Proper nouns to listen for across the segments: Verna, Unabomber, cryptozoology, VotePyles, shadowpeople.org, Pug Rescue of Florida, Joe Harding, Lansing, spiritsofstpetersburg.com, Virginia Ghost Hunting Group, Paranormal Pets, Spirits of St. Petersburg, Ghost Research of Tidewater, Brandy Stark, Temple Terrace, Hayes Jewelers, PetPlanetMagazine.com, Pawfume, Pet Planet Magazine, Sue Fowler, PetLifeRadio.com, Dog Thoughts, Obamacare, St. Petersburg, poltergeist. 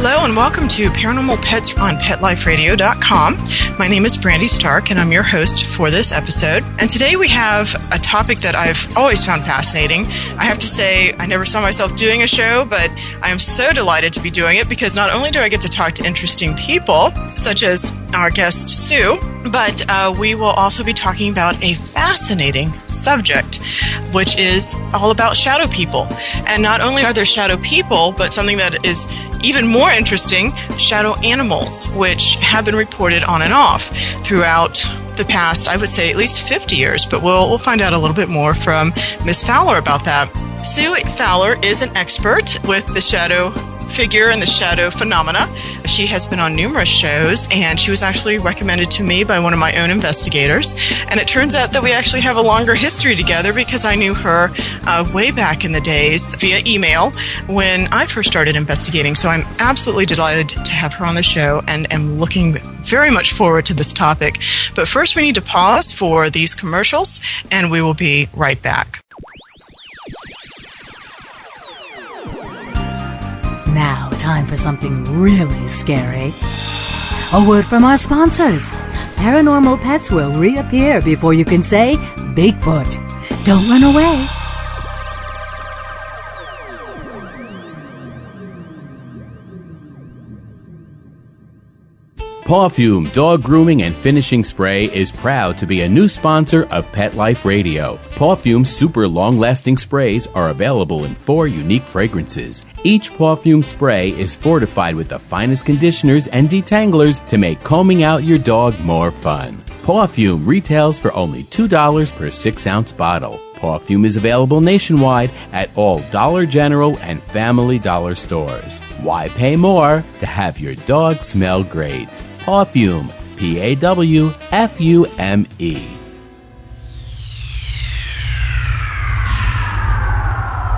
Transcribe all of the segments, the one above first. Hello and welcome to Paranormal Pets on PetLifeRadio.com. My name is Brandy Stark and I'm your host for this episode. And today we have a topic that I've always found fascinating. I have to say, I never saw myself doing a show, but I am so delighted to be doing it because not only do I get to talk to interesting people, such as our guest Sue, but we will also be talking about a fascinating subject, which is all about shadow people. And not only are there shadow people, but something that is even more interesting, shadow animals, which have been reported on and off throughout the past, I would say, at least 50 years. But we'll find out a little bit more from Ms. Fowler about that. Sue Fowler is an expert with the shadow figure and the shadow phenomena. She has been on numerous shows, and she was actually recommended to me by one of my own investigators. And it turns out that we actually have a longer history together because I knew her way back in the days via email when I first started investigating. So I'm absolutely delighted to have her on the show and am looking very much forward to this topic. But first, we need to pause for these commercials, and we will be right back. Now, time for something really scary. A word from our sponsors. Paranormal Pets will reappear before you can say Bigfoot. Don't run away. Pawfume Dog Grooming and Finishing Spray is proud to be a new sponsor of Pet Life Radio. Pawfume's super long-lasting sprays are available in 4 unique fragrances. Each Pawfume spray is fortified with the finest conditioners and detanglers to make combing out your dog more fun. Pawfume retails for only $2 per 6-ounce bottle. Pawfume is available nationwide at all Dollar General and Family Dollar stores. Why pay more to have your dog smell great? Pawfume, Pawfume.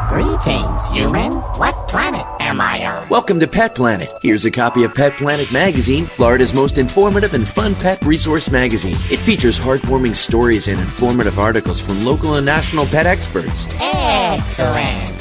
Greetings, human. What planet am I on? Welcome to Pet Planet. Here's a copy of Pet Planet Magazine, Florida's most informative and fun pet resource magazine. It features heartwarming stories and informative articles from local and national pet experts. Excellent.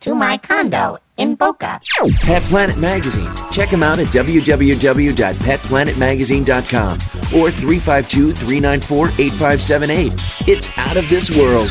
to my condo in Boca. Pet Planet Magazine. Check them out at www.petplanetmagazine.com or 352-394-8578. It's out of this world.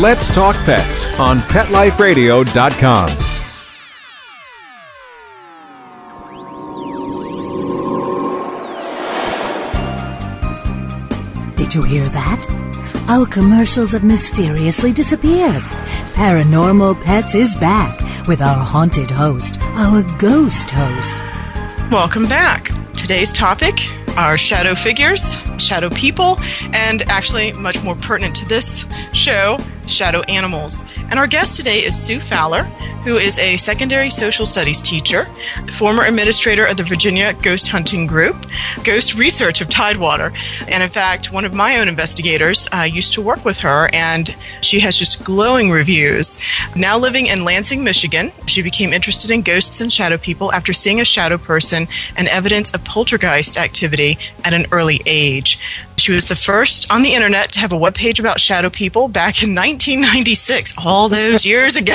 Let's Talk Pets on PetLifeRadio.com. Did you hear that? Our commercials have mysteriously disappeared. Paranormal Pets is back with our haunted host, our ghost host. Welcome back. Today's topic are shadow figures, shadow people, and actually much more pertinent to this show, shadow animals. And our guest today is Sue Fowler, who is a secondary social studies teacher, former administrator of the Virginia Ghost Hunting Group, Ghost Research of Tidewater. And in fact, one of my own investigators used to work with her, and she has just glowing reviews. Now living in Lansing, Michigan, she became interested in ghosts and shadow people after seeing a shadow person and evidence of poltergeist activity at an early age. She was the first on the internet to have a webpage about shadow people back in 1996, all those years ago.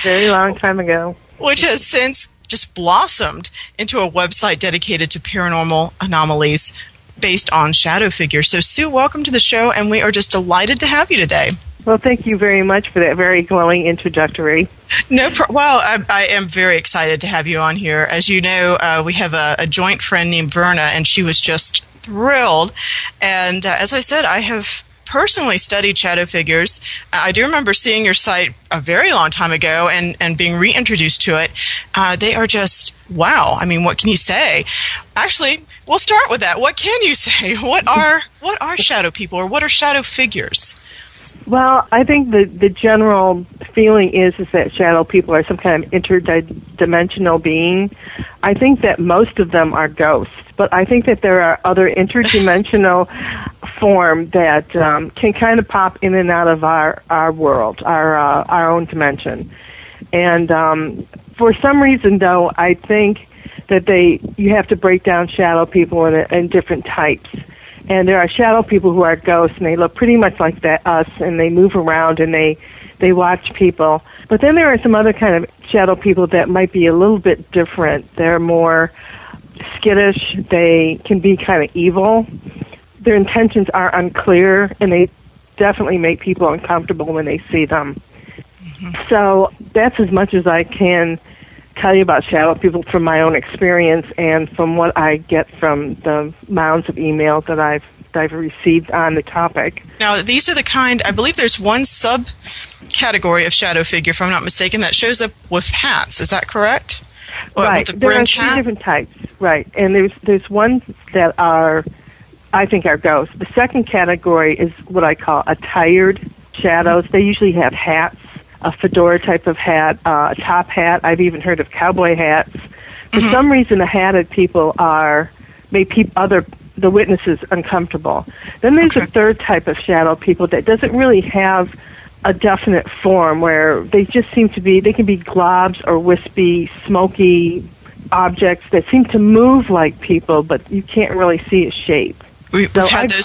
Very long time ago. Which has since just blossomed into a website dedicated to paranormal anomalies based on shadow figures. So, Sue, welcome to the show, and we are just delighted to have you today. Well, thank you very much for that very glowing introductory. I am very excited to have you on here. As you know, we have a joint friend named Verna, and she was just thrilled. And as I said, I have personally studied shadow figures. I do remember seeing your site a very long time ago and being reintroduced to it. They are just, wow. I mean, what can you say? Actually, we'll start with that. What can you say? What are shadow people, or what are shadow figures? Well, I think the general feeling is that shadow people are some kind of interdimensional being. I think that most of them are ghosts, but I think that there are other interdimensional form that can kind of pop in and out of our world, our own dimension. And for some reason, though, I think that you have to break down shadow people in different types. And there are shadow people who are ghosts, and they look pretty much like us, and they move around, and they watch people. But then there are some other kind of shadow people that might be a little bit different. They're more skittish. They can be kind of evil. Their intentions are unclear, and they definitely make people uncomfortable when they see them. Mm-hmm. So that's as much as I can tell you about shadow people from my own experience and from what I get from the mounds of emails that I've received on the topic. Now, these are the kind, I believe there's one subcategory of shadow figure, if I'm not mistaken, that shows up with hats. Is that correct? Or right. With the there are two different types. Right. And there's ones that are, I think, are ghosts. The second category is what I call attired shadows. They usually have hats. A fedora type of hat, a top hat. I've even heard of cowboy hats. For mm-hmm. some reason, the hatted people make the witnesses uncomfortable. Then there's a third type of shadow people that doesn't really have a definite form, where they just seem to be. They can be globs or wispy, smoky objects that seem to move like people, but you can't really see a shape. I've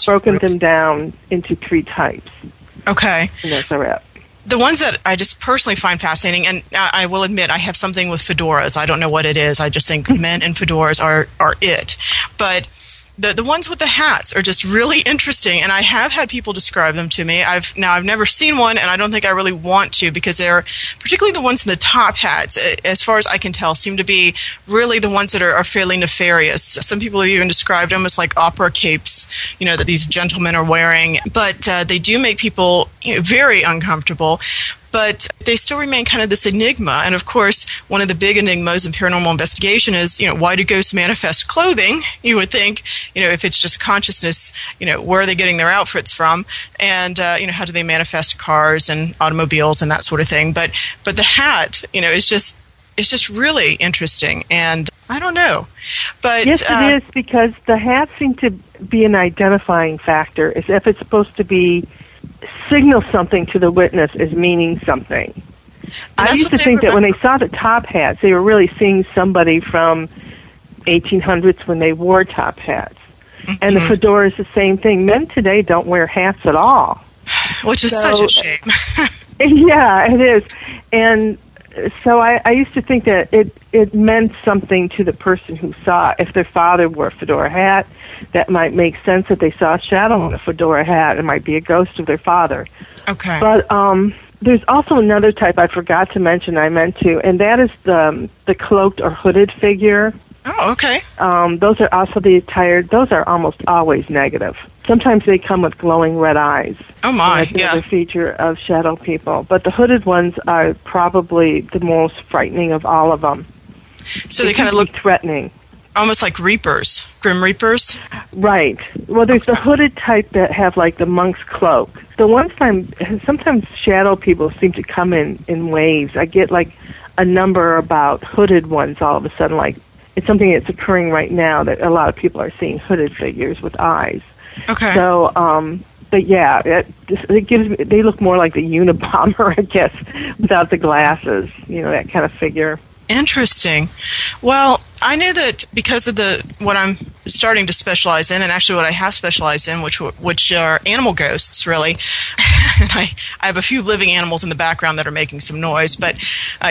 broken them down into three types. Okay, and that's a wrap. The ones that I just personally find fascinating, and I will admit I have something with fedoras. I don't know what it is. I just think men in fedoras are it. But the ones with the hats are just really interesting, and I have had people describe them to me. I've never seen one, and I don't think I really want to, because they're, particularly the ones in the top hats, as far as I can tell, seem to be really the ones that are fairly nefarious. Some people have even described them as like opera capes, you know, that these gentlemen are wearing. But they do make people, you know, very uncomfortable. But they still remain kind of this enigma. And, of course, one of the big enigmas in paranormal investigation is, you know, why do ghosts manifest clothing? You would think, you know, if it's just consciousness, you know, where are they getting their outfits from? And, you know, how do they manifest cars and automobiles and that sort of thing? But the hat, you know, it's just really interesting. And I don't know. But yes, it is, because the hats seem to be an identifying factor, as if it's supposed to be signal something to the witness as meaning something. I used to think that when they saw the top hats, they were really seeing somebody from 1800s when they wore top hats. Mm-hmm. And the fedora is the same thing. Men today don't wear hats at all. Which is such a shame. Yeah, it is. And so I used to think that it meant something to the person who saw it. If their father wore a fedora hat, that might make sense that they saw a shadow on a fedora hat. It might be a ghost of their father. Okay. But there's also another type I forgot to mention, I meant to, and that is the cloaked or hooded figure. Oh, okay. Those are also the attired. Those are almost always negative. Sometimes they come with glowing red eyes. Oh, my, that's another feature of shadow people. But the hooded ones are probably the most frightening of all of them. So they kind of look threatening. Almost like reapers, grim reapers? Right. Well, there's the hooded type that have, like, the monk's cloak. The ones sometimes shadow people seem to come in waves. I get, like, a number about hooded ones all of a sudden, like, it's something that's occurring right now that a lot of people are seeing hooded figures with eyes. Okay. So, but yeah, it gives me, they look more like the Unabomber, I guess, without the glasses, you know, that kind of figure. Interesting. Well, I knew that because of what I'm starting to specialize in, and actually what I have specialized in, which are animal ghosts, really. And I have a few living animals in the background that are making some noise, but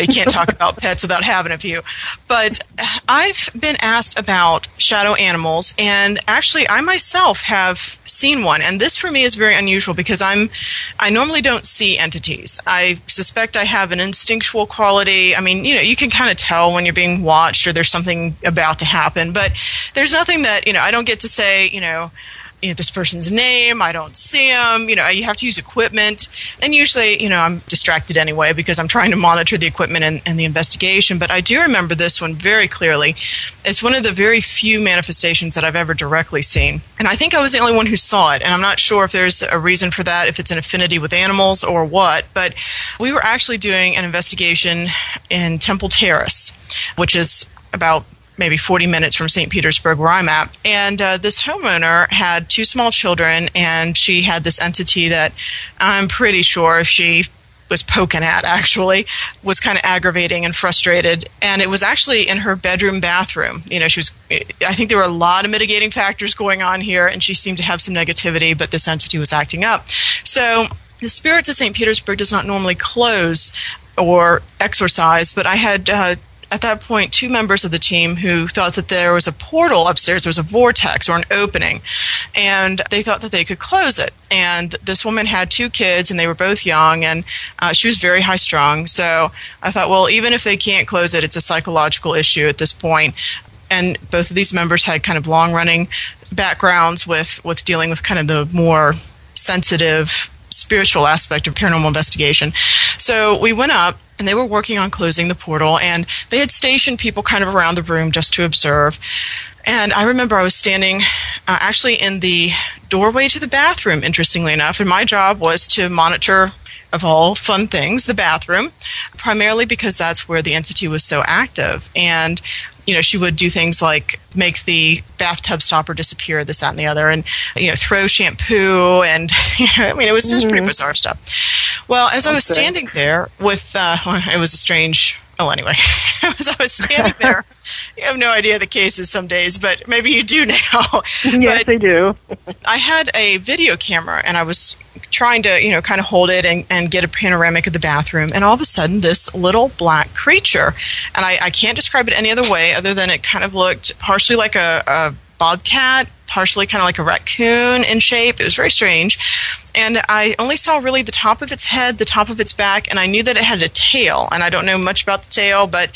you can't talk about pets without having a few. But I've been asked about shadow animals, and actually I myself have seen one. And this for me is very unusual because I normally don't see entities. I suspect I have an instinctual quality. I mean, you know, you can kind of tell when you're being watched or there's something about to happen, but there's nothing that, you know, I don't get to say, you know, this person's name, I don't see them, you know, you have to use equipment, and usually, you know, I'm distracted anyway because I'm trying to monitor the equipment and the investigation, but I do remember this one very clearly. It's one of the very few manifestations that I've ever directly seen, and I think I was the only one who saw it, and I'm not sure if there's a reason for that, if it's an affinity with animals or what, but we were actually doing an investigation in Temple Terrace, which is about maybe 40 minutes from St. Petersburg, where I'm at. And this homeowner had two small children, and she had this entity that I'm pretty sure she was poking at, actually, was kind of aggravating and frustrated. And it was actually in her bedroom bathroom. You know, I think there were a lot of mitigating factors going on here, and she seemed to have some negativity, but this entity was acting up. So the Spirits of St. Petersburg does not normally close or exorcise, but I had at that point, two members of the team who thought that there was a portal upstairs, there was a vortex or an opening, and they thought that they could close it. And this woman had two kids, and they were both young, and she was very high-strung. So I thought, well, even if they can't close it, it's a psychological issue at this point. And both of these members had kind of long-running backgrounds with dealing with kind of the more sensitive spiritual aspect of paranormal investigation. So we went up, and they were working on closing the portal, and they had stationed people kind of around the room just to observe. And I remember I was standing actually in the doorway to the bathroom, interestingly enough, and my job was to monitor, of all fun things, the bathroom, primarily because that's where the entity was so active. And you know, she would do things like make the bathtub stopper disappear, this, that, and the other, and, you know, throw shampoo, and, you know, I mean, it was just pretty bizarre stuff. Well, as I was standing there with, it was a strange, well, anyway, as I was standing there, you have no idea the cases some days, but maybe you do now. Yes, I do. I had a video camera, and I was trying to, you know, kind of hold it and get a panoramic of the bathroom. And all of a sudden, this little black creature, and I can't describe it any other way other than it kind of looked partially like a bobcat, partially kind of like a raccoon in shape. It was very strange. And I only saw really the top of its head, the top of its back, and I knew that it had a tail. And I don't know much about the tail, but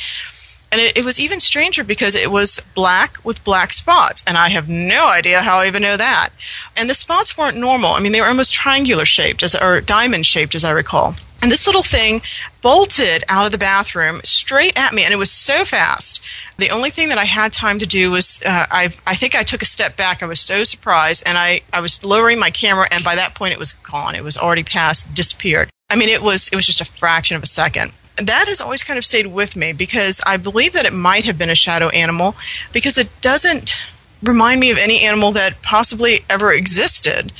and it was even stranger because it was black with black spots, and I have no idea how I even know that. And the spots weren't normal. I mean, they were almost triangular-shaped or diamond-shaped, as I recall. And this little thing bolted out of the bathroom straight at me, and it was so fast. The only thing that I had time to do was I think I took a step back. I was so surprised, and I was lowering my camera, and by that point, it was gone. It was already passed, disappeared. I mean, it was just a fraction of a second. That has always kind of stayed with me because I believe that it might have been a shadow animal because it doesn't remind me of any animal that possibly ever existed.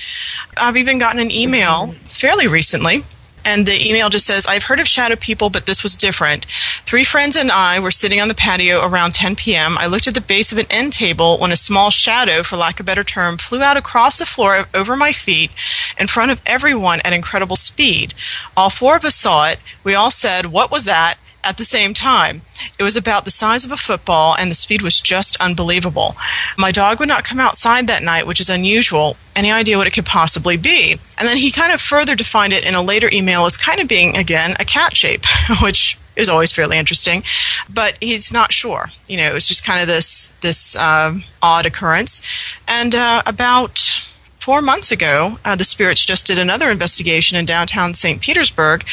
I've even gotten an email fairly recently And the email just says, I've heard of shadow people, but this was different. Three friends and I were sitting on the patio around 10 p.m. I looked at the base of an end table when a small shadow, for lack of a better term, flew out across the floor over my feet in front of everyone at incredible speed. All four of us saw it. We all said, what was that? At the same time. It was about the size of a football, and the speed was just unbelievable. My dog would not come outside that night, which is unusual. Any idea what it could possibly be? And then he kind of further defined it in a later email as kind of being, again, a cat shape, which is always fairly interesting. But he's not sure. You know, it was just kind of this odd occurrence. And about 4 months ago, the spirits just did another investigation in downtown St. Petersburg,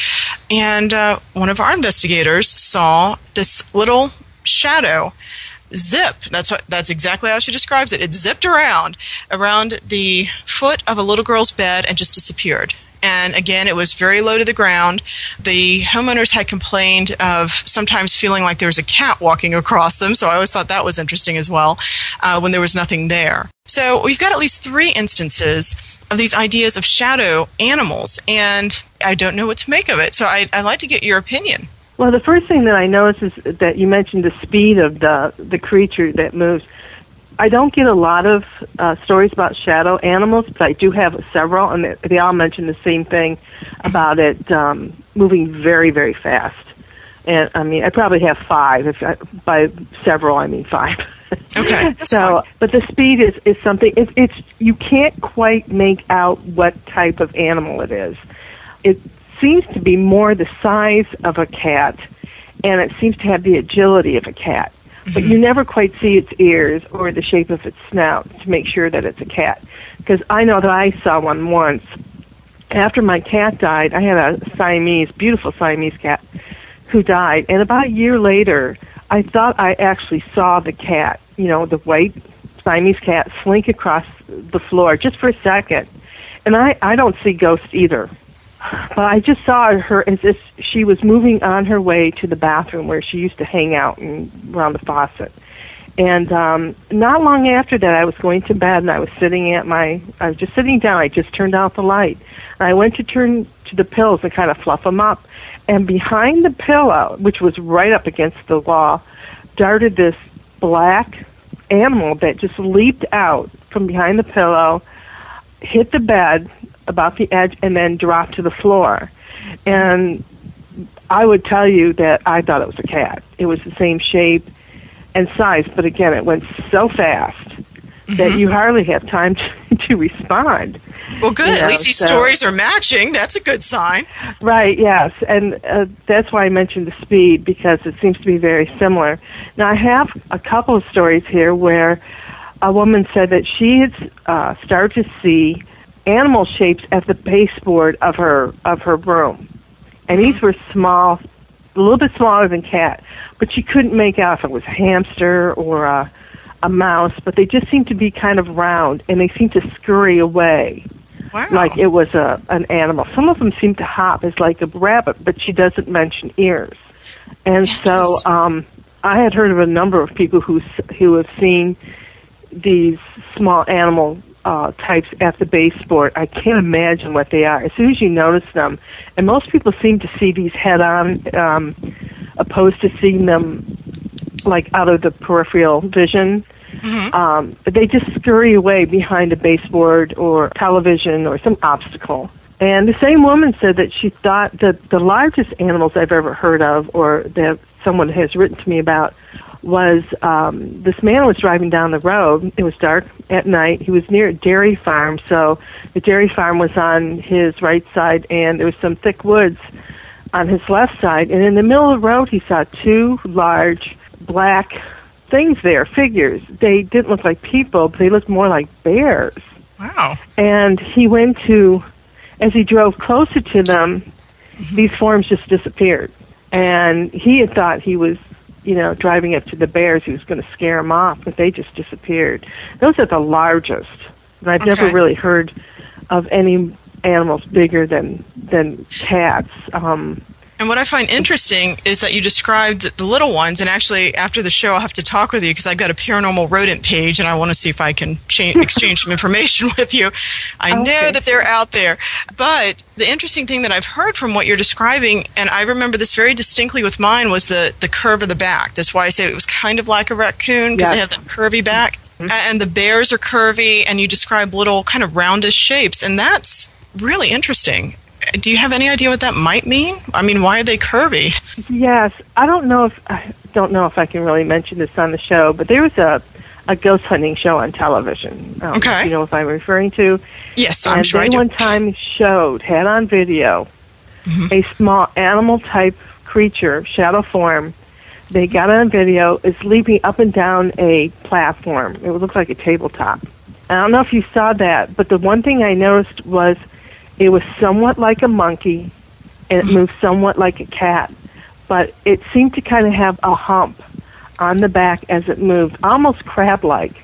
and one of our investigators saw this little shadow zip. That's exactly how she describes it. It zipped around the foot of a little girl's bed and just disappeared. And again, it was very low to the ground. The homeowners had complained of sometimes feeling like there was a cat walking across them, so I always thought that was interesting as well, when there was nothing there. So we've got at least three instances of these ideas of shadow animals, and I don't know what to make of it. So I'd like to get your opinion. Well, the first thing that I noticed is that you mentioned the speed of the creature that moves. I don't get a lot of stories about shadow animals, but I do have several, and they all mention the same thing about it moving very, very fast. And I mean, I probably have five. By several, I mean five. Okay. So, fine. But the speed is something. It's you can't quite make out what type of animal it is. It seems to be more the size of a cat, and it seems to have the agility of a cat. But you never quite see its ears or the shape of its snout to make sure that it's a cat. Because I know that I saw one once. After my cat died, I had a Siamese, beautiful Siamese cat, who died. And about a year later, I thought I actually saw the cat, you know, the white Siamese cat, slink across the floor just for a second. And I don't see ghosts either. But I just saw her as if she was moving on her way to the bathroom where she used to hang out and around the faucet. And not long after that, I was going to bed, and I was just sitting down. I just turned out the light. And I went to turn to the pillows and kind of fluff them up. And behind the pillow, which was right up against the wall, darted this black animal that just leaped out from behind the pillow, hit the bed about the edge, and then dropped to the floor. And I would tell you that I thought it was a cat. It was the same shape and size, but again, it went so fast that you hardly have time to respond. Well, good. You know, at least these stories are matching. That's a good sign. Right, yes. And that's why I mentioned the speed, because it seems to be very similar. Now, I have a couple of stories here where a woman said that she had started to see animal shapes at the baseboard of her room, and these were small, a little bit smaller than cat, but she couldn't make out if it was a hamster or a mouse. But they just seemed to be kind of round, and they seemed to scurry away. Wow. Like it was an animal. Some of them seemed to hop as like a rabbit, but she doesn't mention ears. And so I had heard of a number of people who have seen these small animal types at the baseboard. I can't imagine what they are. As soon as you notice them, and most people seem to see these head-on, opposed to seeing them like out of the peripheral vision. Mm-hmm. But they just scurry away behind a baseboard or television or some obstacle. And the same woman said that she thought that the largest animals I've ever heard of, or that someone has written to me about, was this man was driving down the road. It was dark at night. He was near a dairy farm, so the dairy farm was on his right side, and there was some thick woods on his left side. And in the middle of the road, he saw two large black things there, figures. They didn't look like people, but they looked more like bears. Wow. And he went to, as he drove closer to them, these forms just disappeared. And he had thought he was, you know, driving up to the bears, he was going to scare them off, but they just disappeared. Those are the largest. And I've never really heard of any animals bigger than cats. And what I find interesting is that you described the little ones, and actually after the show I'll have to talk with you because I've got a paranormal rodent page and I want to see if I can exchange some information with you. I know that they're out there. But the interesting thing that I've heard from what you're describing, and I remember this very distinctly with mine, was the curve of the back. That's why I say it was kind of like a raccoon because they have that curvy back. Mm-hmm. And the bears are curvy, and you describe little kind of roundish shapes, and that's really interesting. Do you have any idea what that might mean? I mean, why are they curvy? Yes. I don't know if I can really mention this on the show, but there was a ghost hunting show on television. You know what I'm referring to? Yes, I'm sure I do. And they one time had on video, a small animal-type creature, shadow form. They got on video. It's leaping up and down a platform. It looked like a tabletop. I don't know if you saw that, but the one thing I noticed was it was somewhat like a monkey, and it moved somewhat like a cat, but it seemed to kind of have a hump on the back as it moved, almost crab-like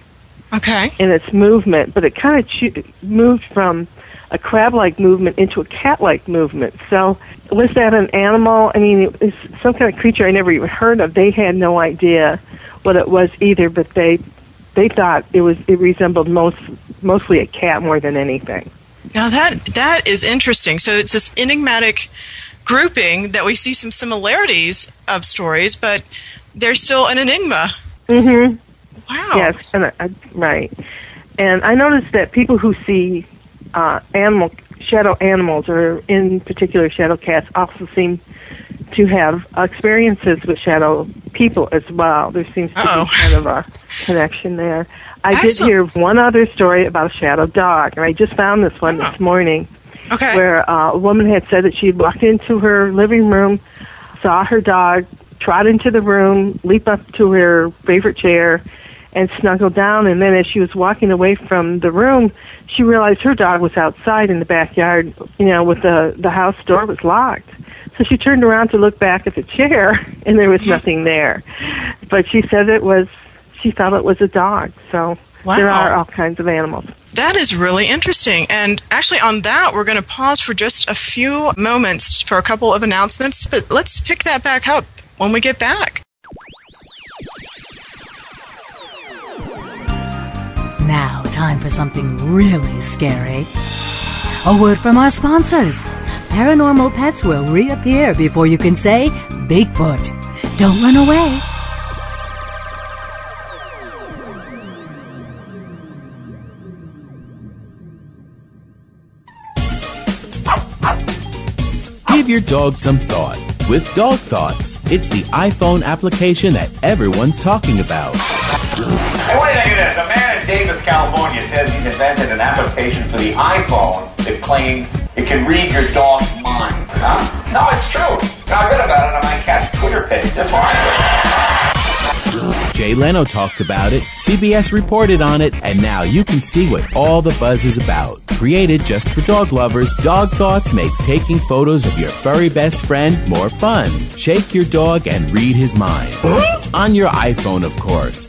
in its movement, but it kind of moved from a crab-like movement into a cat-like movement. So was that an animal? I mean, it was some kind of creature I never even heard of. They had no idea what it was either, but they thought it resembled mostly a cat more than anything. Now, that is interesting. So it's this enigmatic grouping that we see some similarities of stories, but they're still an enigma. Mm-hmm. Wow. Yes, and right. And I noticed that people who see shadow animals, or in particular shadow cats, also seem to have experiences with shadow people as well. There seems to be kind of a connection there. I did hear one other story about a shadow dog, and I just found this one this morning, where a woman had said that she walked into her living room, saw her dog trot into the room, leap up to her favorite chair, and snuggle down. And then as she was walking away from the room, she realized her dog was outside in the backyard, you know, with the house door was locked. So she turned around to look back at the chair, and there was nothing there. But she said she thought it was a dog. So there are all kinds of animals. That is really interesting. And actually on that, we're going to pause for just a few moments for a couple of announcements. But let's pick that back up when we get back. Now, time for something really scary. A word from our sponsors. Paranormal Pets will reappear before you can say Bigfoot. Don't run away. Give your dog some thought with Dog Thoughts. It's the iPhone application that everyone's talking about. Hey, what do you think of this? A man in Davis, California says he's invented an application for the iPhone that claims it can read your dog's mind. Huh? No, it's true. I read about it on my cat's Twitter page. That's why. Jay Leno talked about it, CBS reported on it, and now you can see what all the buzz is about. Created just for dog lovers, Dog Thoughts makes taking photos of your furry best friend more fun. Shake your dog and read his mind. On your iPhone, of course.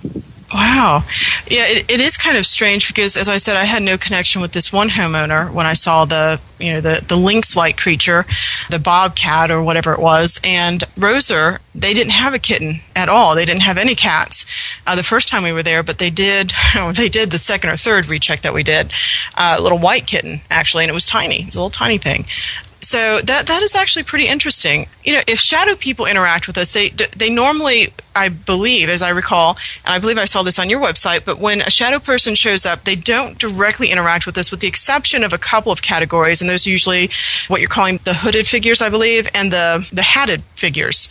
Wow. Yeah, it is kind of strange because, as I said, I had no connection with this one homeowner when I saw the lynx-like creature, the bobcat or whatever it was. And Roser, they didn't have a kitten at all. They didn't have any cats the first time we were there, but they did the second or third recheck that we did, a little white kitten, actually, and it was tiny. It was a little tiny thing. So that is actually pretty interesting. You know, if shadow people interact with us, they normally, I believe, as I recall, and I believe I saw this on your website, but when a shadow person shows up, they don't directly interact with us, with the exception of a couple of categories, and those are usually what you're calling the hooded figures, I believe, and the hatted figures.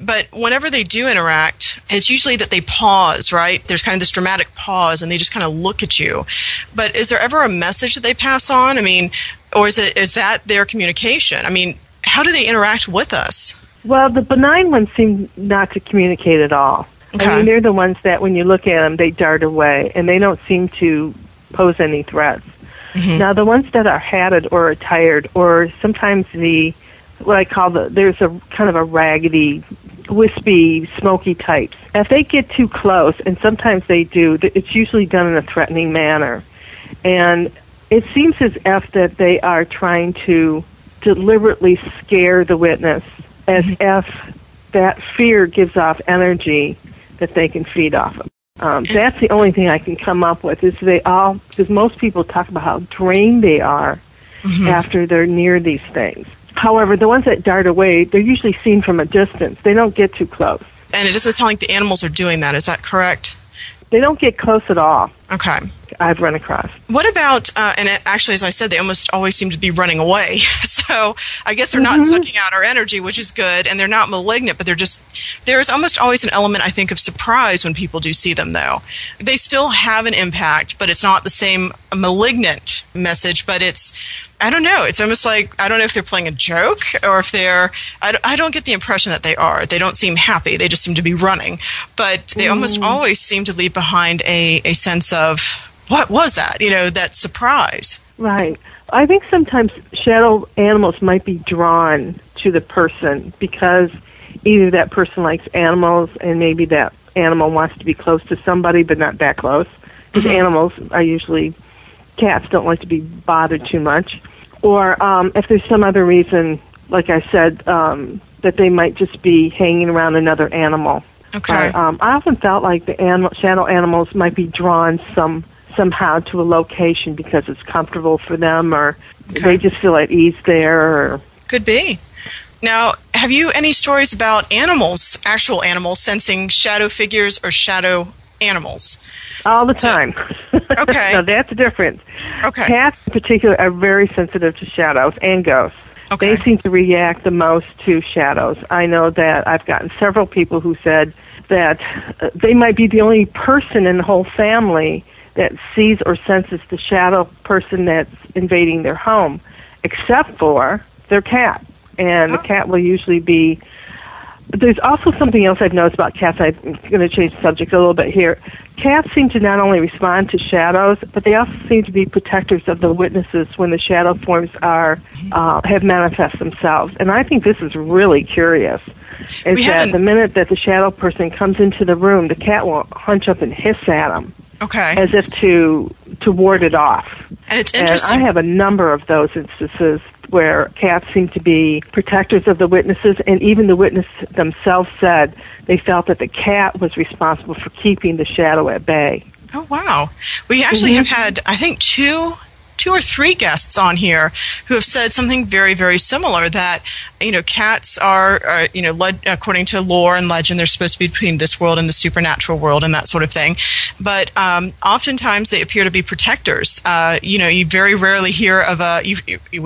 But whenever they do interact, it's usually that they pause, right? There's kind of this dramatic pause, and they just kind of look at you. But is there ever a message that they pass on? I mean, or is that their communication? I mean, how do they interact with us? Well, the benign ones seem not to communicate at all. Okay. I mean, they're the ones that when you look at them, they dart away, and they don't seem to pose any threats. Mm-hmm. Now, the ones that are hatted or attired, or sometimes there's a kind of a raggedy, wispy, smoky types. If they get too close, and sometimes they do, it's usually done in a threatening manner. And it seems as if that they are trying to deliberately scare the witness, as if that fear gives off energy that they can feed off of. That's the only thing I can come up with, because most people talk about how drained they are after they're near these things. However, the ones that dart away, they're usually seen from a distance. They don't get too close. And it doesn't sound like the animals are doing that. Is that correct? They don't get close at all. Okay. I've run across. What about, and actually, as I said, they almost always seem to be running away. So I guess they're not sucking out our energy, which is good, and they're not malignant, but there's almost always an element, I think, of surprise when people do see them, though. They still have an impact, but it's not the same malignant message, but it's, I don't know, it's almost like, I don't know if they're playing a joke or if they're, I don't get the impression that they are. They don't seem happy. They just seem to be running. But they almost always seem to leave behind a sense of, what was that? You know, that surprise. Right. I think sometimes shadow animals might be drawn to the person because either that person likes animals and maybe that animal wants to be close to somebody but not that close. Because animals are usually, cats don't like to be bothered too much. Or if there's some other reason, like I said, that they might just be hanging around another animal. Okay. Or, I often felt like the shadow animals might be drawn somehow to a location because it's comfortable for them, or they just feel at ease there. Or could be. Now, have you any stories about animals, actual animals, sensing shadow figures or shadow animals? All the time. Okay. So that's different. Okay. Cats in particular are very sensitive to shadows, and ghosts. Okay. They seem to react the most to shadows. I know that I've gotten several people who said that they might be the only person in the whole family that sees or senses the shadow person that's invading their home, except for their cat. And the cat will usually be... There's also something else I've noticed about cats. I'm going to change the subject a little bit here. Cats seem to not only respond to shadows, but they also seem to be protectors of the witnesses when the shadow forms have manifest themselves. And I think this is really curious, is that the minute that the shadow person comes into the room, the cat will hunch up and hiss at them. Okay. As if to ward it off. And it's interesting. And I have a number of those instances where cats seem to be protectors of the witnesses, and even the witness themselves said they felt that the cat was responsible for keeping the shadow at bay. Oh, wow. We actually have had, I think, two or three guests on here who have said something very, very similar, that, you know, cats are you know, according to lore and legend, they're supposed to be between this world and the supernatural world and that sort of thing. But oftentimes they appear to be protectors. You know, you very rarely hear of you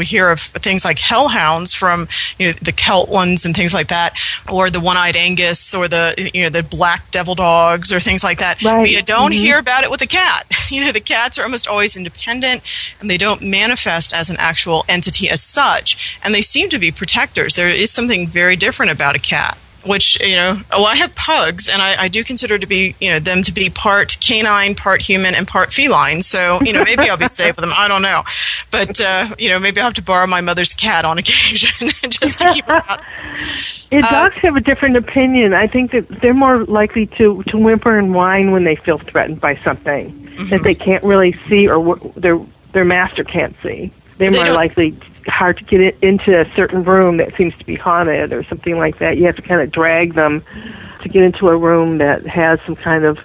hear of things like hellhounds from, you know, the Celt ones and things like that, or the one-eyed Angus, or the, you know, the black devil dogs or things like that. Right. But you don't hear about it with a cat. You know, the cats are almost always independent, and they don't manifest as an actual entity as such, and they seem to be protectors. There is something very different about a cat, which, you know, I have pugs, and I do consider to be, you know, them to be part canine, part human, and part feline. So, you know, maybe I'll be safe with them. I don't know. But, you know, maybe I'll have to borrow my mother's cat on occasion just to keep her out. Yeah, dogs have a different opinion. I think that they're more likely to whimper and whine when they feel threatened by something that they can't really see, or their master can't see. They're more likely hard to get into a certain room that seems to be haunted or something like that. You have to kind of drag them to get into a room that has some kind of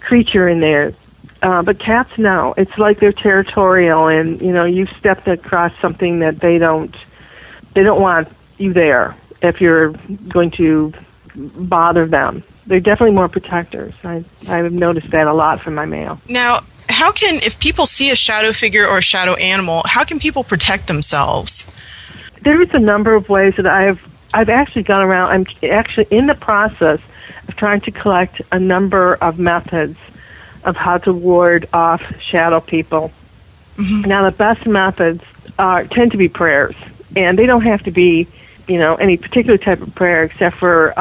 creature in there. But cats, no. It's like they're territorial, and, you know, you've stepped across something that they don't They don't want you there if you're going to bother them. They're definitely more protectors. I've noticed that a lot from my mail. Now, how can, if people see a shadow figure or a shadow animal, how can people protect themselves? There is a number of ways that I've actually gone around. I'm actually in the process of trying to collect a number of methods of how to ward off shadow people. Mm-hmm. Now, the best methods tend to be prayers, and they don't have to be, you know, any particular type of prayer except for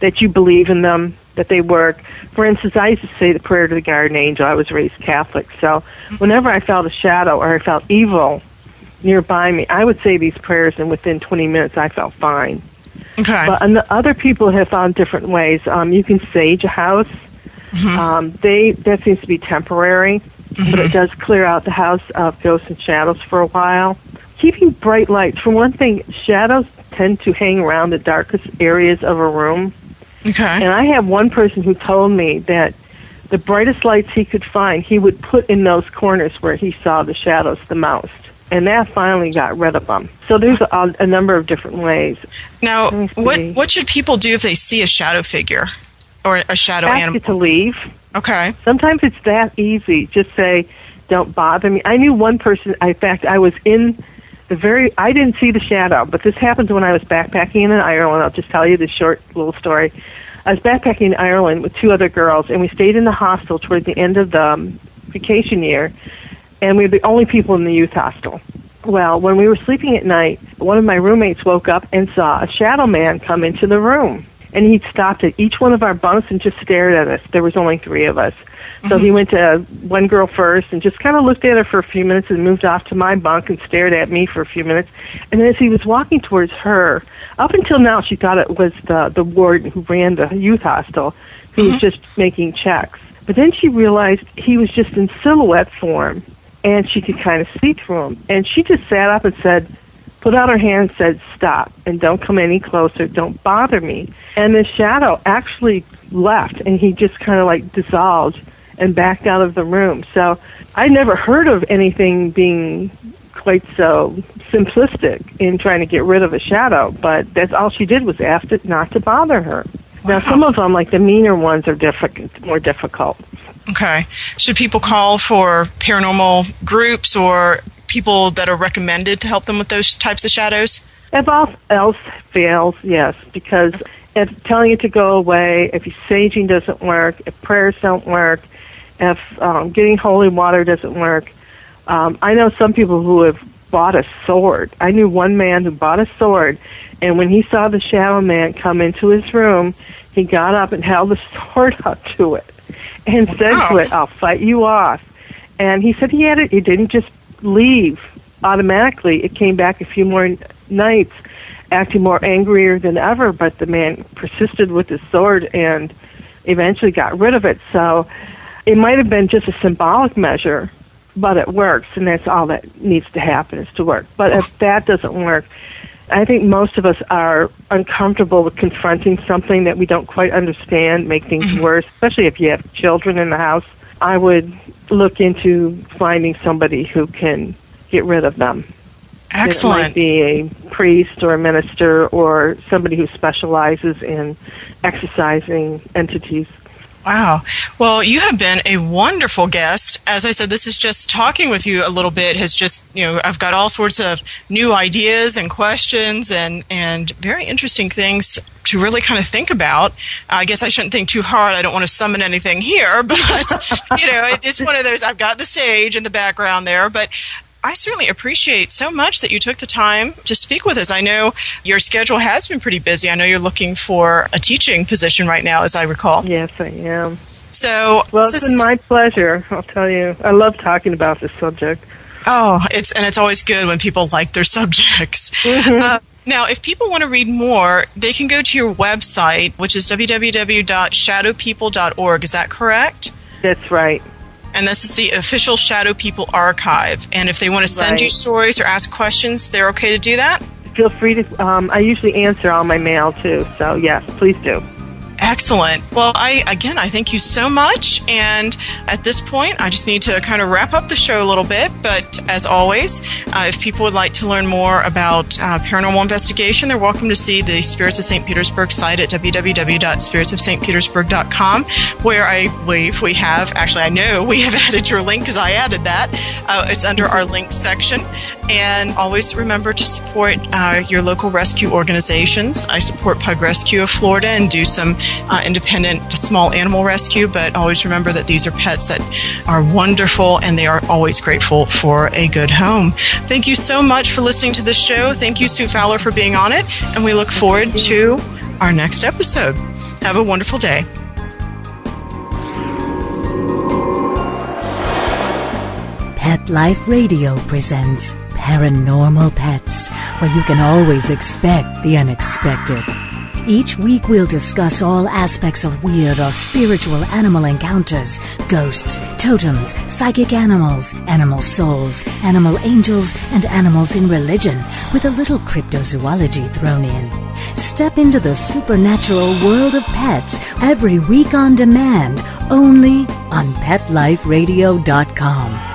that you believe in them, that they work. For instance, I used to say the prayer to the guardian angel. I was raised Catholic, so whenever I felt a shadow or I felt evil nearby me, I would say these prayers, and within 20 minutes, I felt fine. Okay. But other people have found different ways. You can sage a house. Mm-hmm. That seems to be temporary, mm-hmm. but it does clear out the house of ghosts and shadows for a while. Keeping bright lights. For one thing, shadows tend to hang around the darkest areas of a room. Okay. And I have one person who told me that the brightest lights he could find, he would put in those corners where he saw the shadows the most. And that finally got rid of them. So there's a number of different ways. Now, what should people do if they see a shadow figure or a shadow animal? Ask it to leave. Okay. Sometimes it's that easy. Just say, don't bother me. I knew one person, in fact, I was in the I didn't see the shadow, but this happened when I was backpacking in Ireland. I'll just tell you this short little story. I was backpacking in Ireland with two other girls, and we stayed in the hostel toward the end of the vacation year. And we were the only people in the youth hostel. Well, when we were sleeping at night, one of my roommates woke up and saw a shadow man come into the room. And he stopped at each one of our bunks and just stared at us. There was only three of us. So he went to one girl first and just kind of looked at her for a few minutes and moved off to my bunk and stared at me for a few minutes. And then as he was walking towards her, up until now she thought it was the warden who ran the youth hostel who was just making checks. But then she realized he was just in silhouette form. And she could kind of see through him. And she just sat up and said, put out her hand and said, stop, and don't come any closer, don't bother me. And the shadow actually left, and he just kind of like dissolved and backed out of the room. So I never heard of anything being quite so simplistic in trying to get rid of a shadow, but that's all she did was ask it not to bother her. Wow. Now, some of them, like the meaner ones, are more difficult. Okay. Should people call for paranormal groups or people that are recommended to help them with those types of shadows? If all else fails, yes, because if telling it to go away, if saging doesn't work, if prayers don't work, if getting holy water doesn't work, I know some people who have bought a sword. I knew one man who bought a sword, and when he saw the shadow man come into his room, he got up and held the sword up to it. And said to it, I'll fight you off. And he said he had it. It didn't just leave automatically. It came back a few more nights, acting more angrier than ever. But the man persisted with his sword and eventually got rid of it. So it might have been just a symbolic measure, but it works. And that's all that needs to happen is to work. But if that doesn't work, I think most of us are uncomfortable with confronting something that we don't quite understand, make things worse, especially if you have children in the house. I would look into finding somebody who can get rid of them. Excellent. It might be a priest or a minister or somebody who specializes in exorcising entities. Wow. Well, you have been a wonderful guest. As I said, this is just talking with you a little bit has just, you know, I've got all sorts of new ideas and questions and very interesting things to really kind of think about. I guess I shouldn't think too hard. I don't want to summon anything here, but, you know, it's one of those, I've got the sage in the background there, but I certainly appreciate so much that you took the time to speak with us. I know your schedule has been pretty busy. I know you're looking for a teaching position right now, as I recall. Yes, I am. So, well, it's been my pleasure, I'll tell you. I love talking about this subject. Oh, it's always good when people like their subjects. Mm-hmm. Now, if people want to read more, they can go to your website, which is www.shadowpeople.org. Is that correct? That's right. And this is the official Shadow People Archive. And if they want to send you stories or ask questions, they're okay to do that? Feel free to. I usually answer all my mail, too. So, yes, please do. Excellent. Well, I thank you so much. And at this point, I just need to kind of wrap up the show a little bit. But as always, if people would like to learn more about paranormal investigation, they're welcome to see the Spirits of St. Petersburg site at www.spiritsofstpetersburg.com, where I believe we have, actually, I know we have added your link because I added that. It's under our links section. And always remember to support your local rescue organizations. I support Pug Rescue of Florida and do some independent small animal rescue, but always remember that these are pets that are wonderful and they are always grateful for a good home. Thank you so much for listening to this show. Thank you, Sue Fowler, for being on it, and we look forward to our next episode. Have a wonderful day. Pet Life Radio presents Paranormal Pets, where you can always expect the unexpected. Each week we'll discuss all aspects of weird or spiritual animal encounters, ghosts, totems, psychic animals, animal souls, animal angels, and animals in religion, with a little cryptozoology thrown in. Step into the supernatural world of pets every week on demand, only on PetLifeRadio.com.